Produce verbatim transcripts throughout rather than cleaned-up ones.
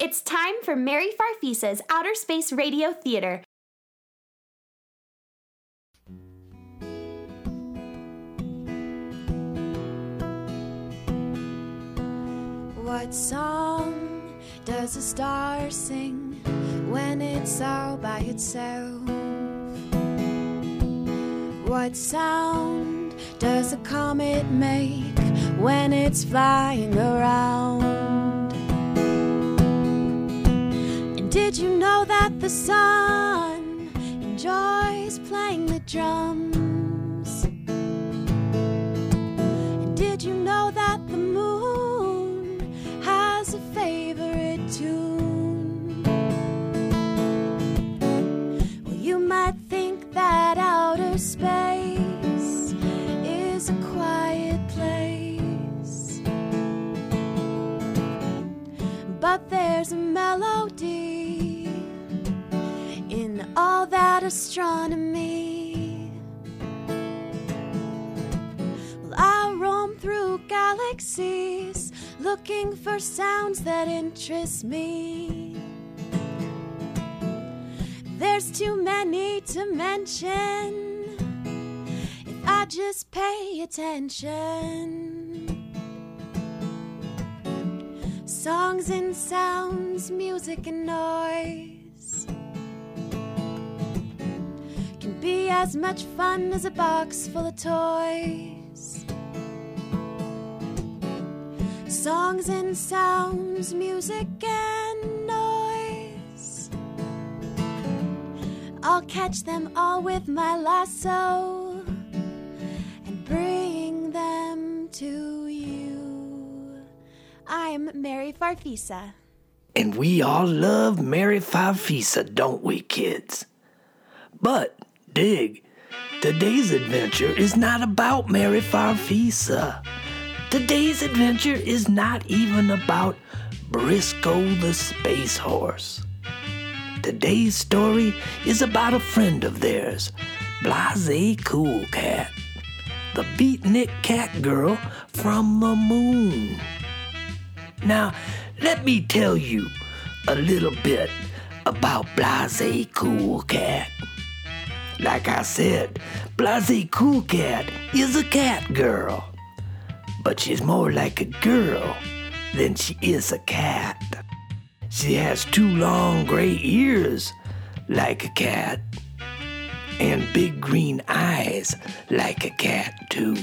It's time for Mary Farfisa's Outer Space Radio Theater. What song does a star sing when it's all by itself? What sound does a comet make when it's flying around? Did you know that the sun enjoys playing the drums? And did you know that the moon has a favorite tune? Well, you might think that outer space is a quiet place, but there's a melody in all that astronomy. Well, I roam through galaxies looking for sounds that interest me. There's too many to mention if I just pay attention. Songs and sounds, music and noise can be as much fun as a box full of toys. Songs and sounds, music and noise, I'll catch them all with my lasso and bring them to you. I'm Mary Farfisa. And we all love Mary Farfisa, don't we, kids? But dig, today's adventure is not about Mary Farfisa. Today's adventure is not even about Briscoe the Space Horse. Today's story is about a friend of theirs, Blasé Coolcat, the beatnik cat girl from the moon. Now, let me tell you a little bit about Blasé Coolcat. Like I said, Blasé Coolcat is a cat girl, but she's more like a girl than she is a cat. She has two long gray ears like a cat and big green eyes like a cat too.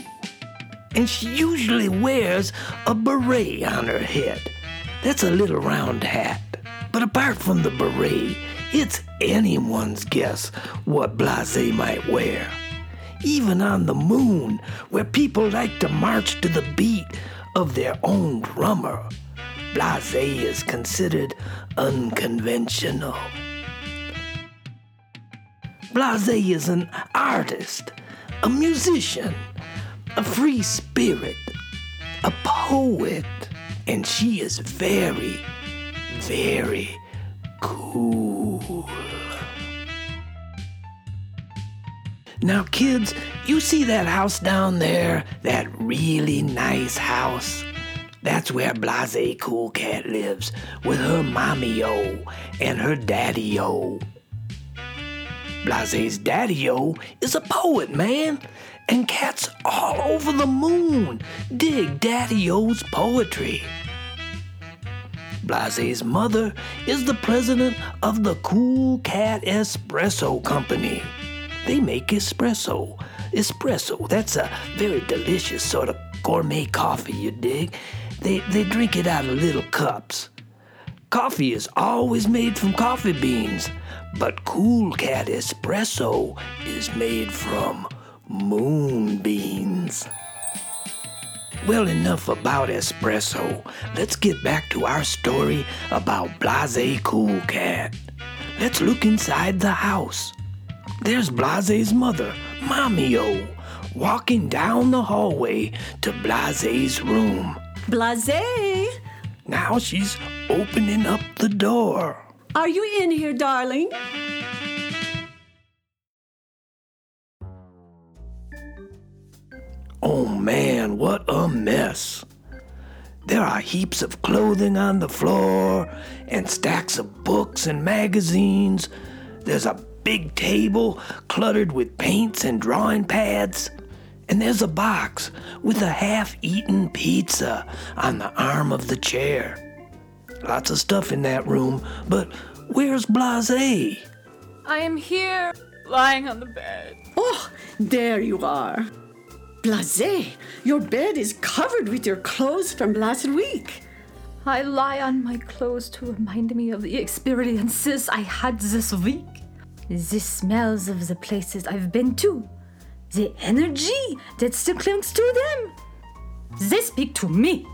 And she usually wears a beret on her head. That's a little round hat. But apart from the beret, it's anyone's guess what Blasé might wear. Even on the moon, where people like to march to the beat of their own drummer, Blasé is considered unconventional. Blasé is an artist, a musician, a free spirit, a poet, and she is very, very cool. Now, kids, you see that house down there? That really nice house? That's where Blasé Coolcat lives with her mommy-o and her daddy-o. Blasé's daddy-o is a poet, man, and cats all over the moon dig daddy-o's poetry. Blasé's mother is the president of the Cool Cat Espresso Company. They make espresso. Espresso, that's a very delicious sort of gourmet coffee, you dig? They, they drink it out of little cups. Coffee is always made from coffee beans, but Cool Cat Espresso is made from moon beans. Well, enough about espresso. Let's get back to our story about Blasé Coolcat. Let's look inside the house. There's Blasé's mother, Mommy-o, walking down the hallway to Blasé's room. Blasé! Now she's opening up the door. Are you in here, darling? Oh man, what a mess. There are heaps of clothing on the floor and stacks of books and magazines. There's a big table cluttered with paints and drawing pads. And there's a box with a half-eaten pizza on the arm of the chair. Lots of stuff in that room, but where's Blasé? I am here, lying on the bed. Oh, there you are. Blasé, your bed is covered with your clothes from last week. I lie on my clothes to remind me of the experiences I had this week. The smells of the places I've been to. The energy that still clings to them. They speak to me.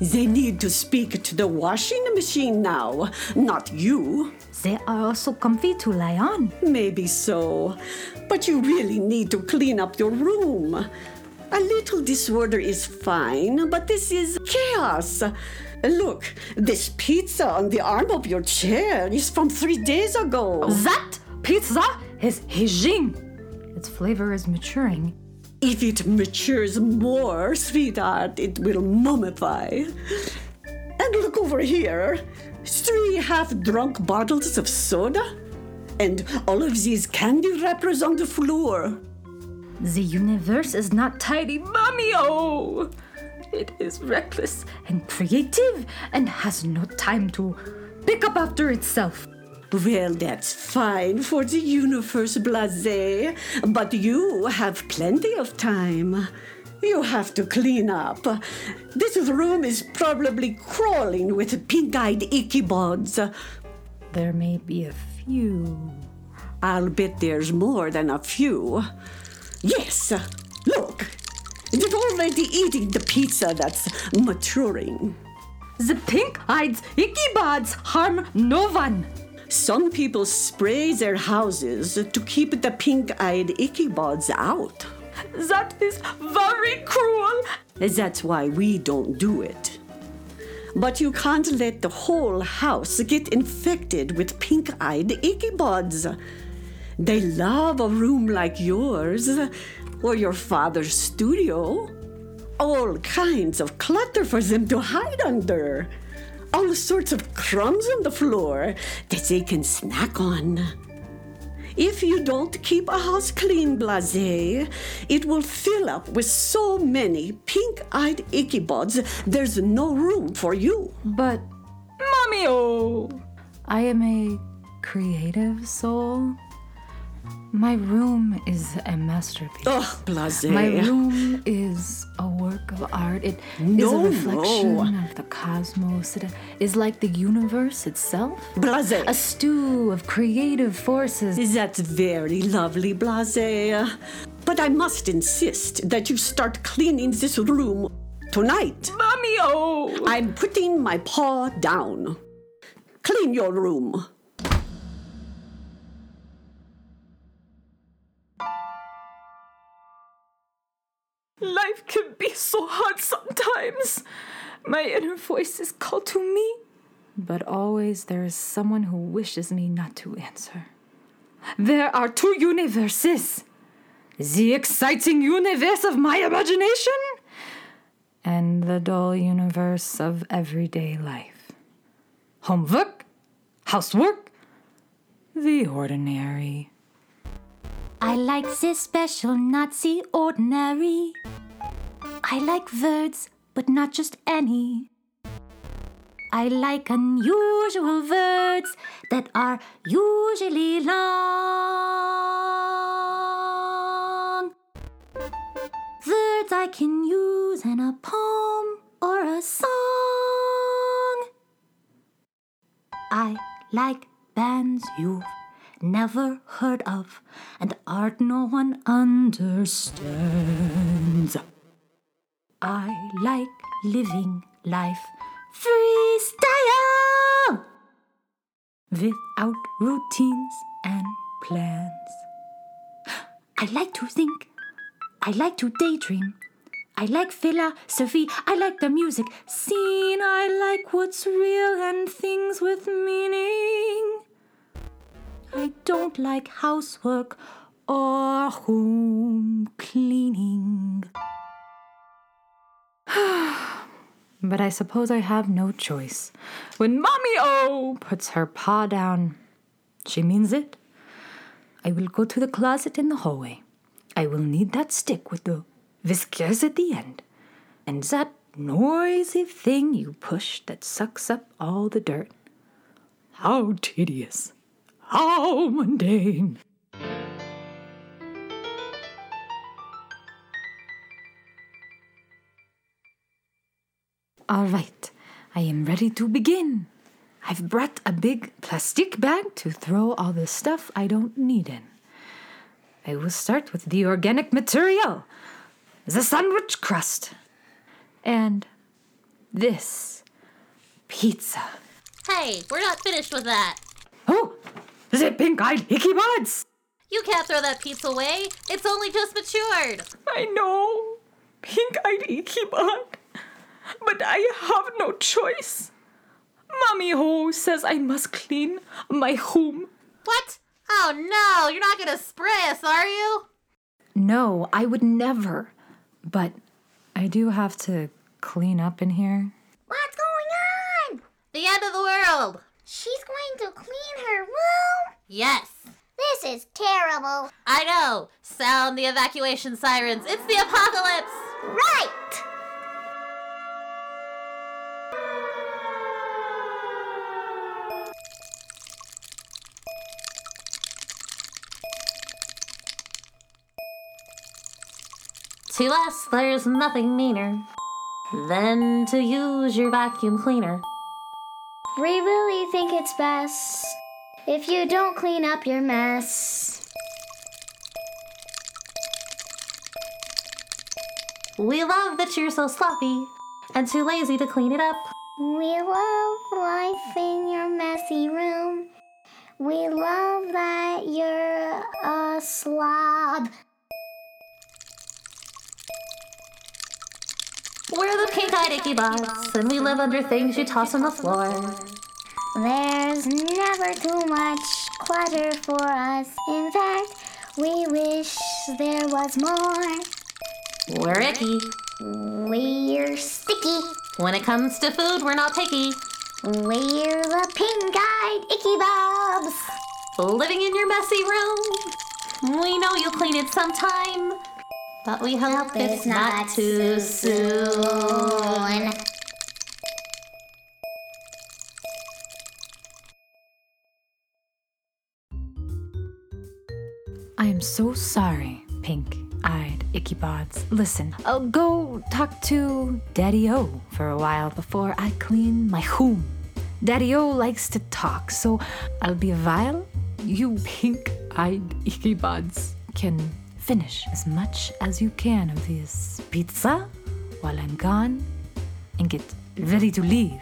They need to speak to the washing machine now, not you. They are also comfy to lie on. Maybe so, but you really need to clean up your room. A little disorder is fine, but this is chaos. Look, this pizza on the arm of your chair is from three days ago. That pizza is aging. Its flavor is maturing. If it matures more, sweetheart, it will mummify. And look over here. Three half-drunk bottles of soda. And all of these candy wrappers on the floor. The universe is not tidy, Mommy-o! It is reckless and creative and has no time to pick up after itself. Well, that's fine for the universe, Blasé, but you have plenty of time. You have to clean up. This room is probably crawling with pink-eyed icky-bods. There may be a few. I'll bet there's more than a few. Yes, look. They're already eating the pizza that's maturing. The pink-eyed icky-bods harm no one. Some people spray their houses to keep the pink-eyed icky-bods out. That is very cruel. That's why we don't do it. But you can't let the whole house get infected with pink-eyed icky-bods. They love a room like yours, or your father's studio. All kinds of clutter for them to hide under. All sorts of crumbs on the floor that they can snack on. If you don't keep a house clean, Blasé, it will fill up with so many pink-eyed icky-bods, there's no room for you. But, Mommy-o, I am a creative soul. My room is a masterpiece. Oh, Blasé. My room is a work of art. It no, is a reflection no. of the cosmos. It is like the universe itself. Blasé. A stew of creative forces. That's very lovely, Blasé. But I must insist that you start cleaning this room tonight. Mommy-o! I'm putting my paw down. Clean your room. Life can be so hard sometimes. My inner voice is called to me. But always there is someone who wishes me not to answer. There are two universes. The exciting universe of my imagination and the dull universe of everyday life. Homework, housework, the ordinary. I like this special, not the ordinary. I like words, but not just any. I like unusual words that are usually long. Words I can use in a poem or a song. I like bands you've never heard of, and art no one understands. I like living life freestyle, without routines and plans. I like to think. I like to daydream. I like philosophy. I like the music scene. I like what's real and things with meaning. I don't like housework or home cleaning. But I suppose I have no choice. When Mommy O puts her paw down, she means it. I will go to the closet in the hallway. I will need that stick with the whiskers at the end. And that noisy thing you push that sucks up all the dirt. How tedious. How mundane. All right, I am ready to begin. I've brought a big plastic bag to throw all the stuff I don't need in. I will start with the organic material, the sandwich crust, and this pizza. Hey, we're not finished with that. Oh, the pink-eyed hickey buds! You can't throw that pizza away. It's only just matured. I know, pink-eyed hickey bud, but I have no choice. Mommy Ho says I must clean my home. What? Oh no, you're not gonna spray us, are you? No, I would never. But I do have to clean up in here. What's going on? The end of the world. She's going to clean her room? Yes. This is terrible. I know. Sound the evacuation sirens. It's the apocalypse. Right. To us, there's nothing meaner than to use your vacuum cleaner. We really think it's best if you don't clean up your mess. We love that you're so sloppy and too lazy to clean it up. We love life in your messy room. We love that you're a slob. We're the pink-eyed icky bots, and we live under things you toss on the floor. There's never too much clutter for us. In fact, we wish there was more. We're icky. We're sticky. When it comes to food, we're not picky. We're the pink-eyed icky bobs. Living in your messy room. We know you'll clean it sometime. But we hope it's, it's not, not too soon. I am so sorry, pink-eyed icky bods. Listen, I'll go talk to Daddy-O for a while before I clean my home. Daddy-O likes to talk, so I'll be a while. You pink-eyed icky bods can finish as much as you can of this pizza while I'm gone and get ready to leave.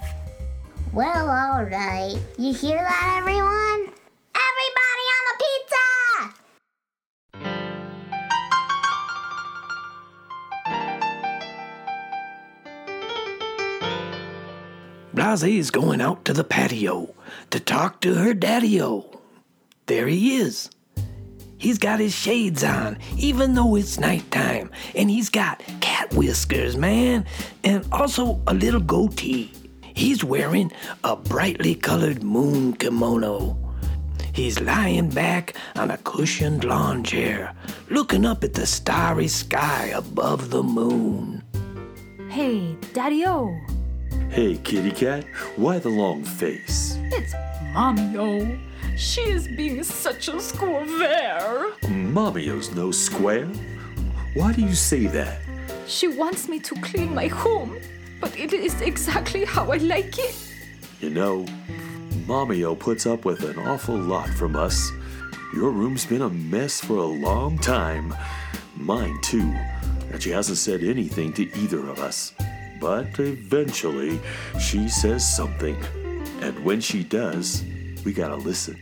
Well, all right. You hear that, everyone? Everybody on the pizza! Blasé's going out to the patio to talk to her daddy-o. There he is. He's got his shades on, even though it's nighttime. And he's got cat whiskers, man, and also a little goatee. He's wearing a brightly colored moon kimono. He's lying back on a cushioned lawn chair, looking up at the starry sky above the moon. Hey, Daddy-O. Hey, kitty cat. Why the long face? It's Mommy-O. She is being such a square. Mommy-o's no square. Why do you say that? She wants me to clean my home, but it is exactly how I like it. You know, Mommy-o puts up with an awful lot from us. Your room's been a mess for a long time. Mine, too. And she hasn't said anything to either of us. But eventually, she says something. And when she does, we gotta listen.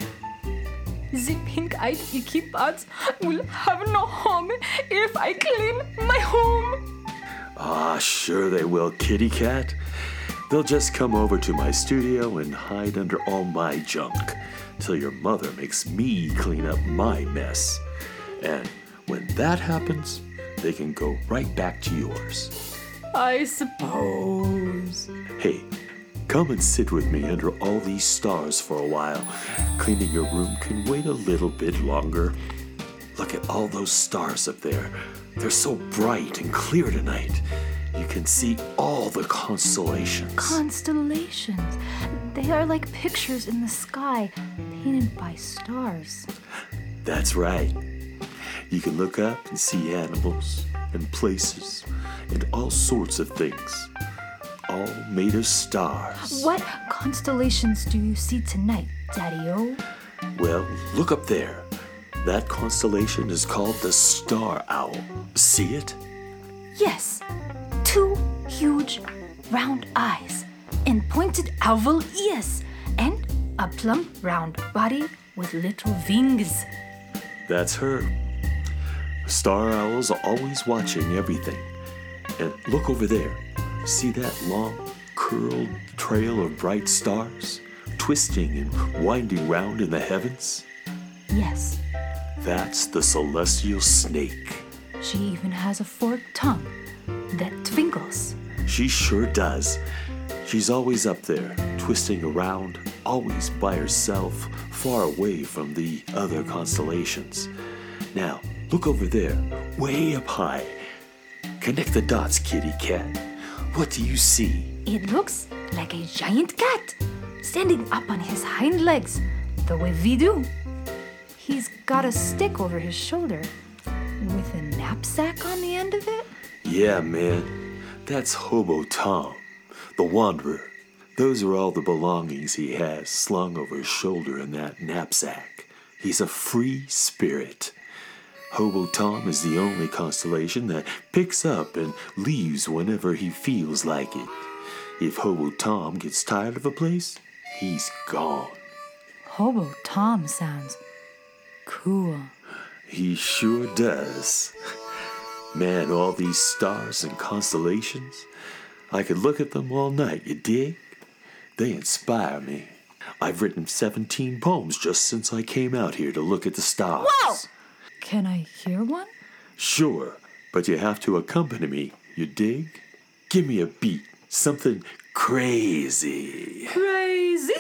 The pink-eyed icky bots will have no home if I clean my home. Ah, sure they will, kitty cat. They'll just come over to my studio and hide under all my junk till your mother makes me clean up my mess. And when that happens, they can go right back to yours. I suppose. Hey, come and sit with me under all these stars for a while. Cleaning your room can wait a little bit longer. Look at all those stars up there. They're so bright and clear tonight. You can see all the constellations. Constellations? They are like pictures in the sky, painted by stars. That's right. You can look up and see animals and places and all sorts of things, all made of stars. What constellations do you see tonight, Daddy-O? Well, look up there. That constellation is called the Star Owl. See it? Yes. Two huge round eyes and pointed oval ears and a plump round body with little wings. That's her. Star Owls are always watching everything. And look over there. See that long, curled trail of bright stars twisting and winding round in the heavens? Yes. That's the Celestial Snake. She even has a forked tongue that twinkles. She sure does. She's always up there, twisting around, always by herself, far away from the other constellations. Now, look over there, way up high. Connect the dots, kitty cat. What do you see? It looks like a giant cat, standing up on his hind legs, the way we do. He's got a stick over his shoulder with a knapsack on the end of it. Yeah, man. That's Hobo Tom, the Wanderer. Those are all the belongings he has slung over his shoulder in that knapsack. He's a free spirit. Hobo Tom is the only constellation that picks up and leaves whenever he feels like it. If Hobo Tom gets tired of a place, he's gone. Hobo Tom sounds cool. He sure does. Man, all these stars and constellations. I could look at them all night, you dig? They inspire me. I've written seventeen poems just since I came out here to look at the stars. Whoa! Can I hear one? Sure, but you have to accompany me, you dig? Give me a beat, something crazy. Crazy!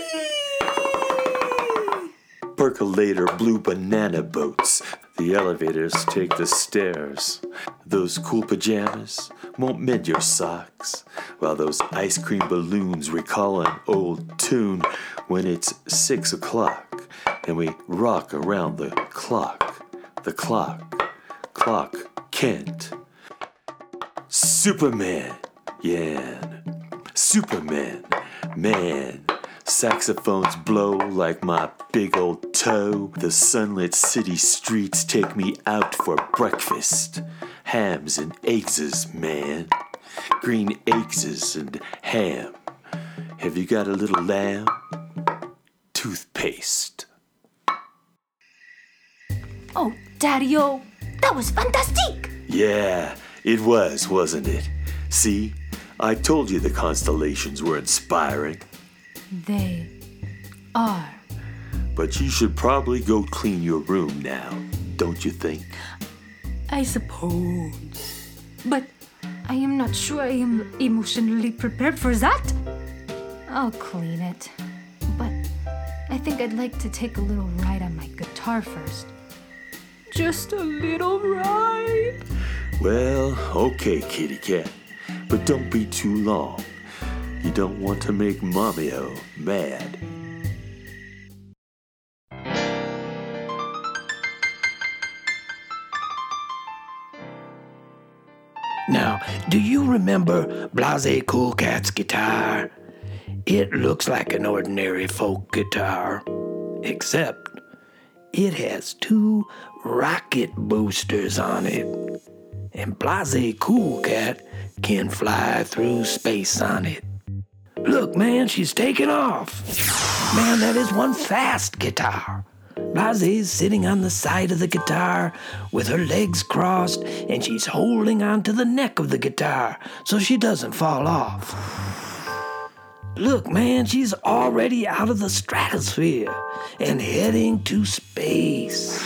Percolator blue banana boats. The elevators take the stairs. Those cool pajamas won't mend your socks. While those ice cream balloons recall an old tune when it's six o'clock and we rock around the clock. The clock. Clock Kent. Superman. Yan. Superman. Man. Saxophones blow like my big old toe. The sunlit city streets take me out for breakfast. Hams and eggses, man. Green eggses and ham. Have you got a little lamb? Toothpaste. Oh, Daddy-O, that was fantastic! Yeah, it was, wasn't it? See, I told you the constellations were inspiring. They are. But you should probably go clean your room now, don't you think? I suppose. But I am not sure I am emotionally prepared for that. I'll clean it. But I think I'd like to take a little ride on my guitar first. Just a little ride? Well, okay, kitty cat. But don't be too long. You don't want to make Mommy-O mad. Now, do you remember Blasé Coolcat's guitar? It looks like an ordinary folk guitar, except it has two rocket boosters on it. And Blasé Coolcat can fly through space on it. Look, man, she's taking off. Man, that is one fast guitar. Blasé's sitting on the side of the guitar with her legs crossed, and she's holding onto the neck of the guitar so she doesn't fall off. Look, man, she's already out of the stratosphere and heading to space.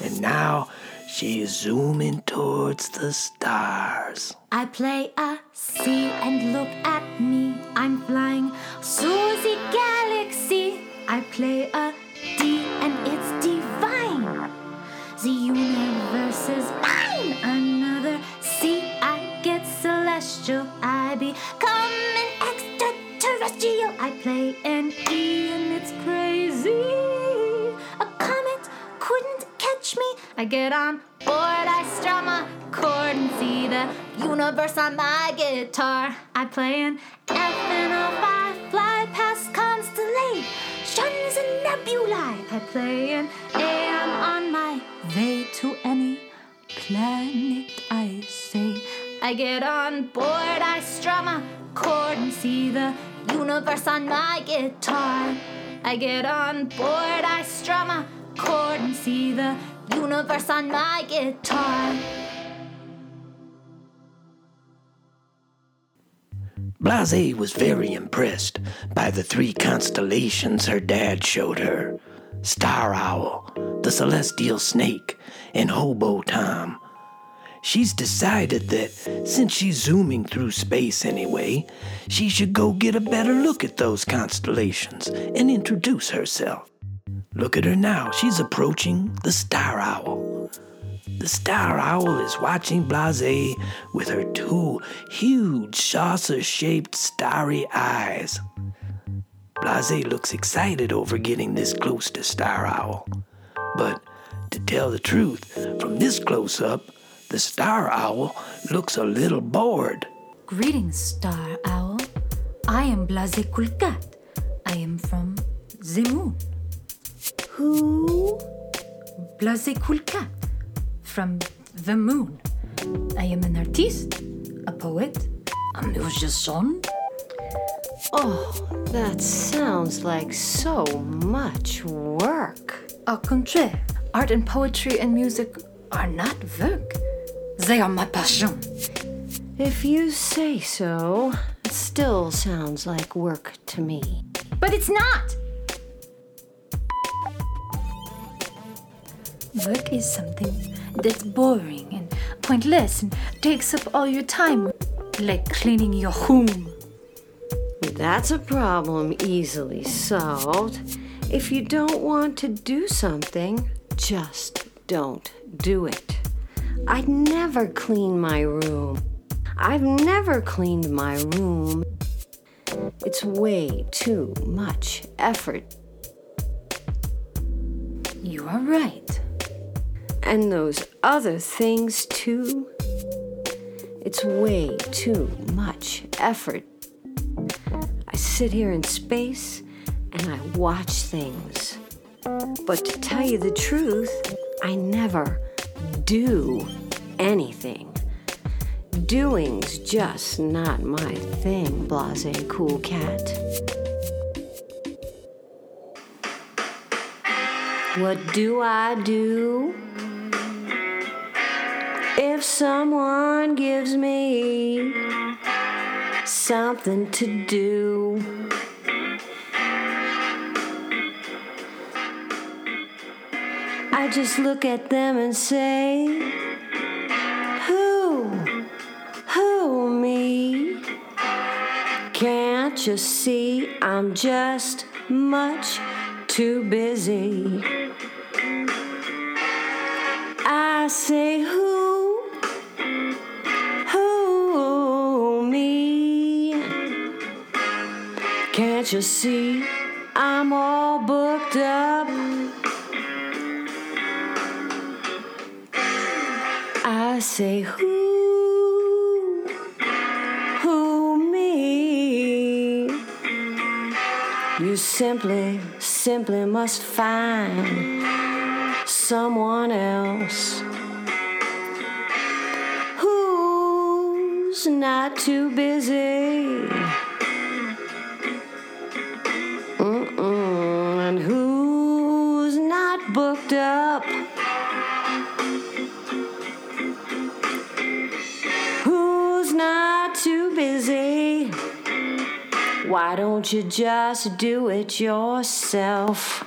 And now she's zooming towards the stars. I play a sea and look at me. I'm flying through the galaxy. I play a D and it's divine. The universe is mine. Another sea, I get celestial. I become an extraterrestrial. I play an E and it's crazy. Me. I get on board, I strum a chord and see the universe on my guitar. I play an F and off I fly past constellations and nebulae. I play an A, I'm on my way to any planet, I say. I get on board, I strum a chord and see the universe on my guitar. I get on board, I strum a chord and see the universe on my guitar. Blasé was very impressed by the three constellations her dad showed her: Star Owl, the Celestial Snake, and Hobo Tom. She's decided that since she's zooming through space anyway, she should go get a better look at those constellations and introduce herself. Look at her now. She's approaching the Star Owl. The Star Owl is watching Blasé with her two huge saucer-shaped starry eyes. Blasé looks excited over getting this close to Star Owl. But to tell the truth, from this close-up, the Star Owl looks a little bored. Greetings, Star Owl. I am Blasé Coolcat. I am from the moon. Who? Blasé Coolcat, from the moon. I am an artist, a poet, a musician. Oh, that sounds like so much work. Au contraire, art and poetry and music are not work. They are my passion. If you say so, it still sounds like work to me. But it's not! Work is something that's boring and pointless and takes up all your time, like cleaning your home. That's a problem easily solved. If you don't want to do something, just don't do it. I'd never clean my room. I've never cleaned my room. It's way too much effort. You are right. And those other things, too. It's way too much effort. I sit here in space and I watch things. But to tell you the truth, I never do anything. Doing's just not my thing, Blasé Coolcat. What do I do? If someone gives me something to do. I just look at them and say, who, who me? Can't you see I'm just much too busy? I say, who? Can't you see I'm all booked up? I say who, who me? You simply, simply must find someone else who's not too busy. Booked up. Who's not too busy? Why don't you just do it yourself?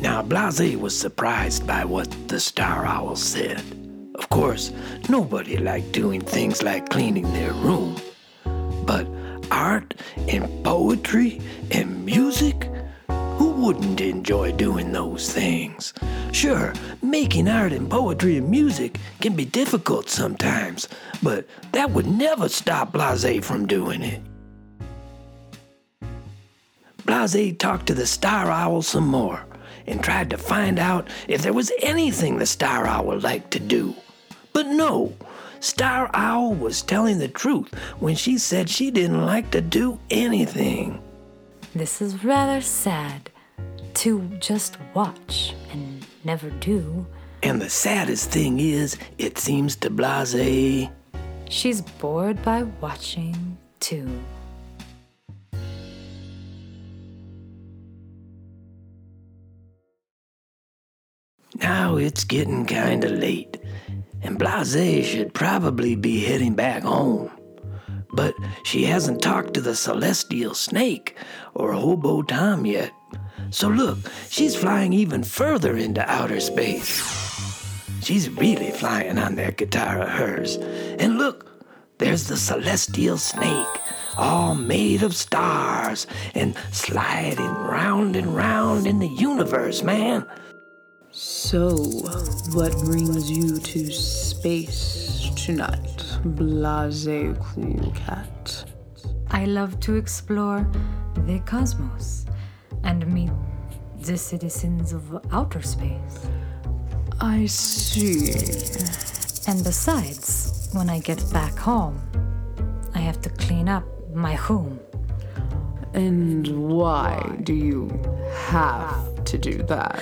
Now, Blasé was surprised by what the Star Owl said. Of course, nobody liked doing things like cleaning their room. But art and poetry and music? Who wouldn't enjoy doing those things? Sure, making art and poetry and music can be difficult sometimes, but that would never stop Blasé from doing it. Blasé talked to the Star Owl some more and tried to find out if there was anything the Star Owl liked to do. But no, Star Owl was telling the truth when she said she didn't like to do anything. This is rather sad, to just watch and never do. And the saddest thing is, it seems to Blasé, she's bored by watching too. Now it's getting kinda late, and Blasé should probably be heading back home. But she hasn't talked to the Celestial Snake or Hobo Tom yet. So look, she's flying even further into outer space. She's really flying on that guitar of hers. And look, there's the Celestial Snake, all made of stars and sliding round and round in the universe, man. So, what brings you to space tonight, Blasé Coolcat? I love to explore the cosmos and meet the citizens of outer space. I see. And besides, when I get back home, I have to clean up my home. And why do you have to do that?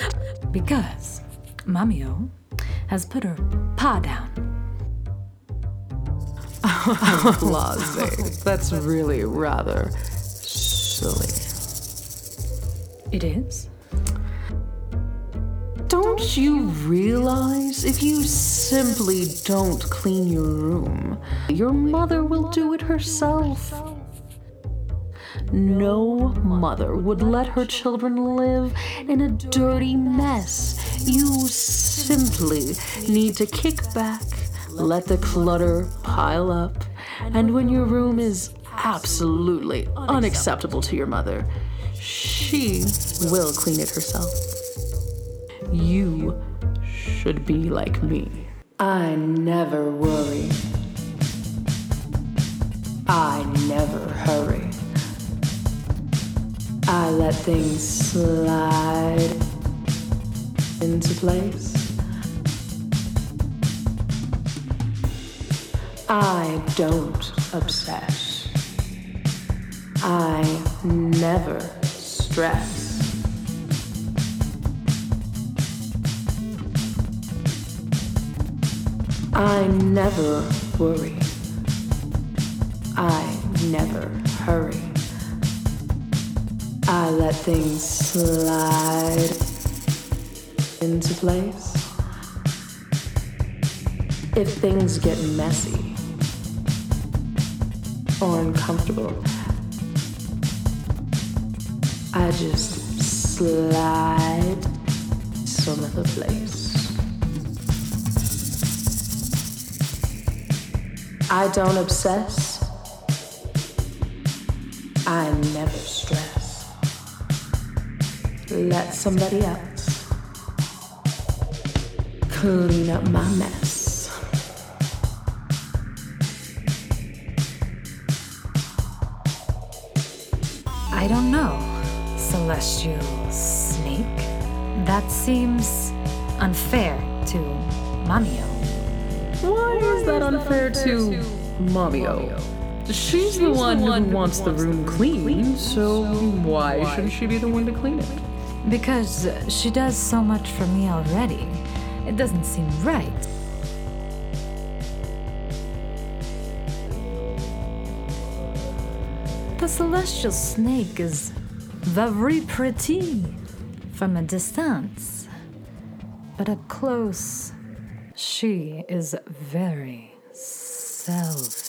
Because Mamio has put her paw down. Blasé, that's really rather silly. It is? Don't you realize if you simply don't clean your room, your mother will do it herself? No mother would let her children live in a dirty mess. You simply need to kick back, let the clutter pile up, and when your room is absolutely unacceptable to your mother, she will clean it herself. You should be like me. I never worry. I never hurry. I let things slide into place. I don't obsess. I never stress. I never worry. I never hurry. I let things slide into place. If things get messy or uncomfortable, I just slide some other place. I don't obsess. I never stress. Let somebody else clean up my mess. I don't know, Celestial Snake. That seems unfair to Mamio. Why is that unfair to Mamio? She's the one who wants the room cleaned, so why shouldn't she be the one to clean it? Because she does so much for me already. It doesn't seem right. The Celestial Snake is very pretty from a distance, but up close, she is very selfish.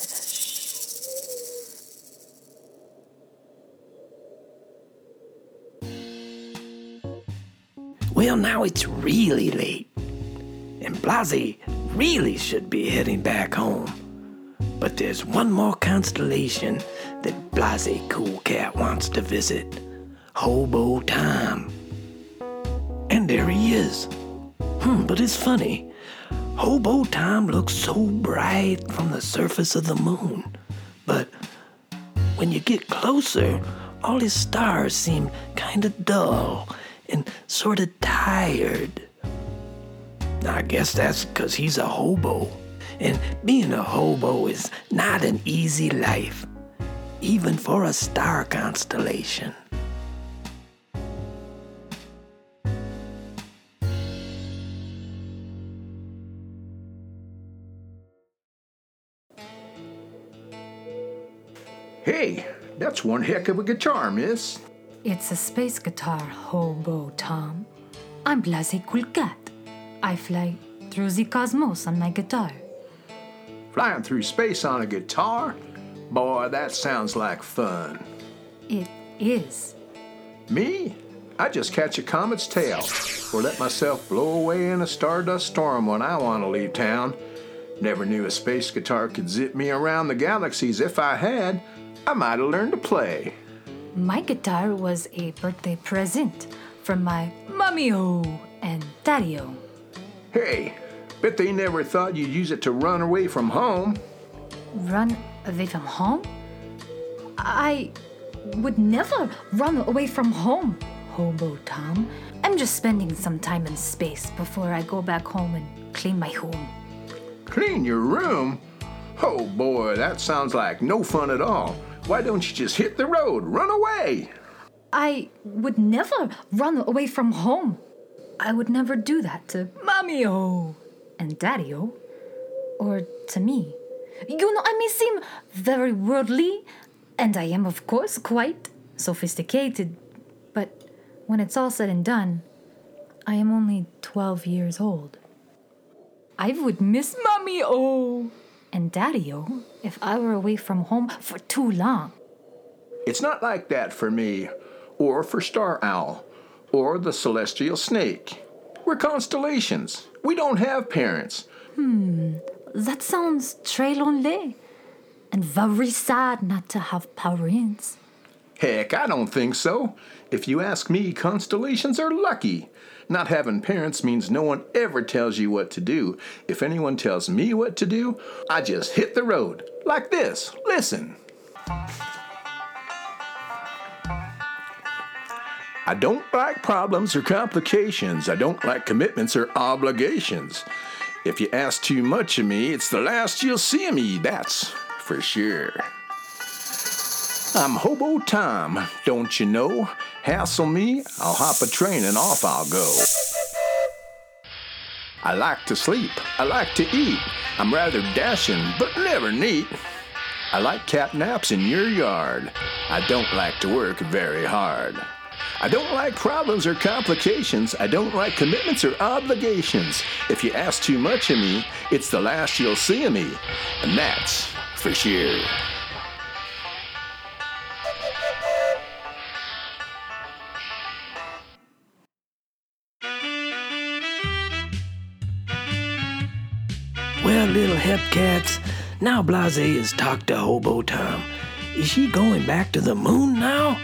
Well, now it's really late, and Blasé really should be heading back home. But there's one more constellation that Blasé Coolcat wants to visit, Hobo Tom. And there he is. Hmm, but it's funny. Hobo Tom looks so bright from the surface of the moon. But when you get closer, all his stars seem kind of dull and sort of tired. I guess that's because he's a hobo. And being a hobo is not an easy life, even for a star constellation. Hey, that's one heck of a guitar, miss. It's a space guitar, Hobo Tom. I'm Blasé Coolcat. I fly through the cosmos on my guitar. Flying through space on a guitar? Boy, that sounds like fun. It is. Me? I just catch a comet's tail or let myself blow away in a stardust storm when I want to leave town. Never knew a space guitar could zip me around the galaxies. If I had, I might have learned to play. My guitar was a birthday present from my mommy-o and daddy-o. Hey, bet they never thought you'd use it to run away from home. Run away from home? I would never run away from home, Hobo Tom. I'm just spending some time in space before I go back home and clean my home. Clean your room? Oh boy, that sounds like no fun at all. Why don't you just hit the road, run away? I would never run away from home. I would never do that to Mommy-o and Daddy-o, or to me. You know, I may seem very worldly, and I am, of course, quite sophisticated, but when it's all said and done, I am only twelve years old. I would miss Mommy-o and Daddy-o if I were away from home for too long. It's not like that for me, or for Star Owl, or the Celestial Snake. We're constellations. We don't have parents. Hmm, that sounds très lonely and very sad not to have parents. Heck, I don't think so. If you ask me, constellations are lucky. Not having parents means no one ever tells you what to do. If anyone tells me what to do, I just hit the road. Like this. Listen. I don't like problems or complications. I don't like commitments or obligations. If you ask too much of me, it's the last you'll see of me, that's for sure. I'm Hobo Tom, don't you know? Hassle me, I'll hop a train and off I'll go. I like to sleep, I like to eat. I'm rather dashing, but never neat. I like cat naps in your yard. I don't like to work very hard. I don't like problems or complications. I don't like commitments or obligations. If you ask too much of me, it's the last you'll see of me. And that's for sure. Well, little hepcats, now Blasé has talked to Hobo Tom. Is she going back to the moon now?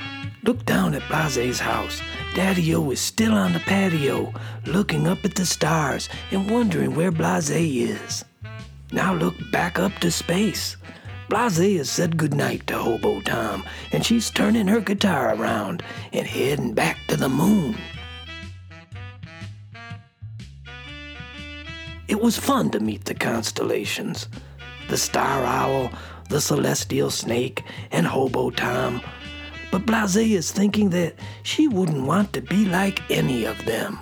Look down at Blasé's house. Daddy-o is still on the patio, looking up at the stars and wondering where Blasé is. Now look back up to space. Blasé has said goodnight to Hobo Tom, and she's turning her guitar around and heading back to the moon. It was fun to meet the constellations. The Star Owl, the Celestial Snake, and Hobo Tom. But Blasé is thinking that she wouldn't want to be like any of them.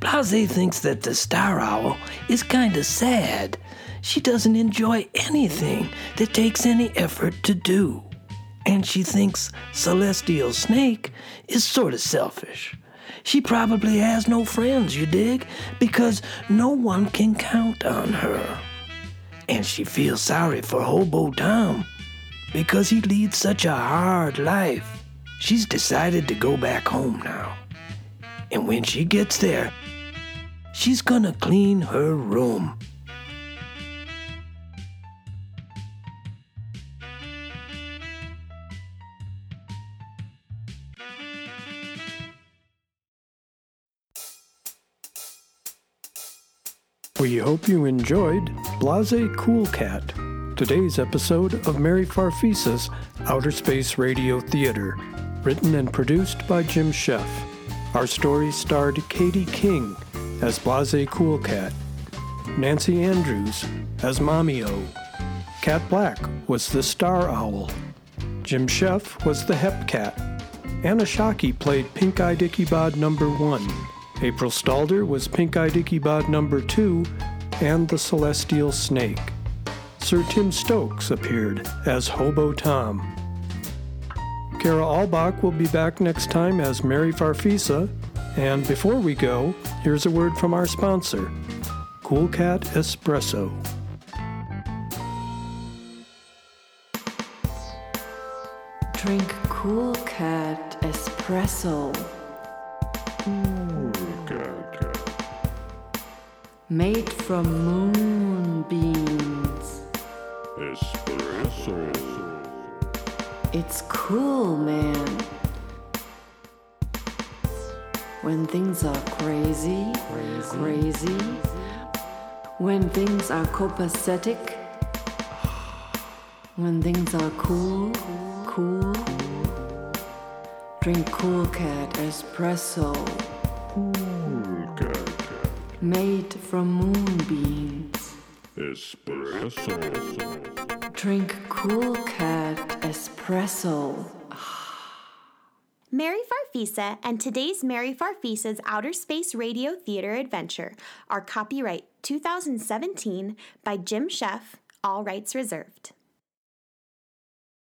Blasé thinks that the Star Owl is kind of sad. She doesn't enjoy anything that takes any effort to do. And she thinks Celestial Snake is sort of selfish. She probably has no friends, you dig, because no one can count on her. And she feels sorry for Hobo Tom, because he leads such a hard life. She's decided to go back home now. and when she gets there, she's gonna clean her room. We hope you enjoyed Blasé Coolcat, today's episode of Mary Farfisa's Outer Space Radio Theater, written and produced by Jim Sheff. Our story starred Katie King as Blasé Coolcat, Nancy Andrews as Mommy-O, Cat Black was the Star Owl, Jim Sheff was the Hep Cat, Anna Shockey played Pink Eye Dicky Bod Number One, April Stalder was Pink Eye Dicky Bod Number Two and the Celestial Snake. Sir Tim Stokes appeared as Hobo Tom. Kara Allbach will be back next time as Mary Farfisa. And before we go, here's a word from our sponsor, Cool Cat Espresso. Drink Cool Cat Espresso. Made from moonbeams. Espresso. It's cool, man. When things are crazy, crazy, crazy. When things are copacetic. When things are cool, cool. Drink Cool Cat Espresso. Made from moonbeams. Espresso. Drink Cool Cat Espresso. Mary Farfisa and today's Mary Farfisa's Outer Space Radio Theater Adventure are copyright twenty seventeen by Jim Sheff, all rights reserved.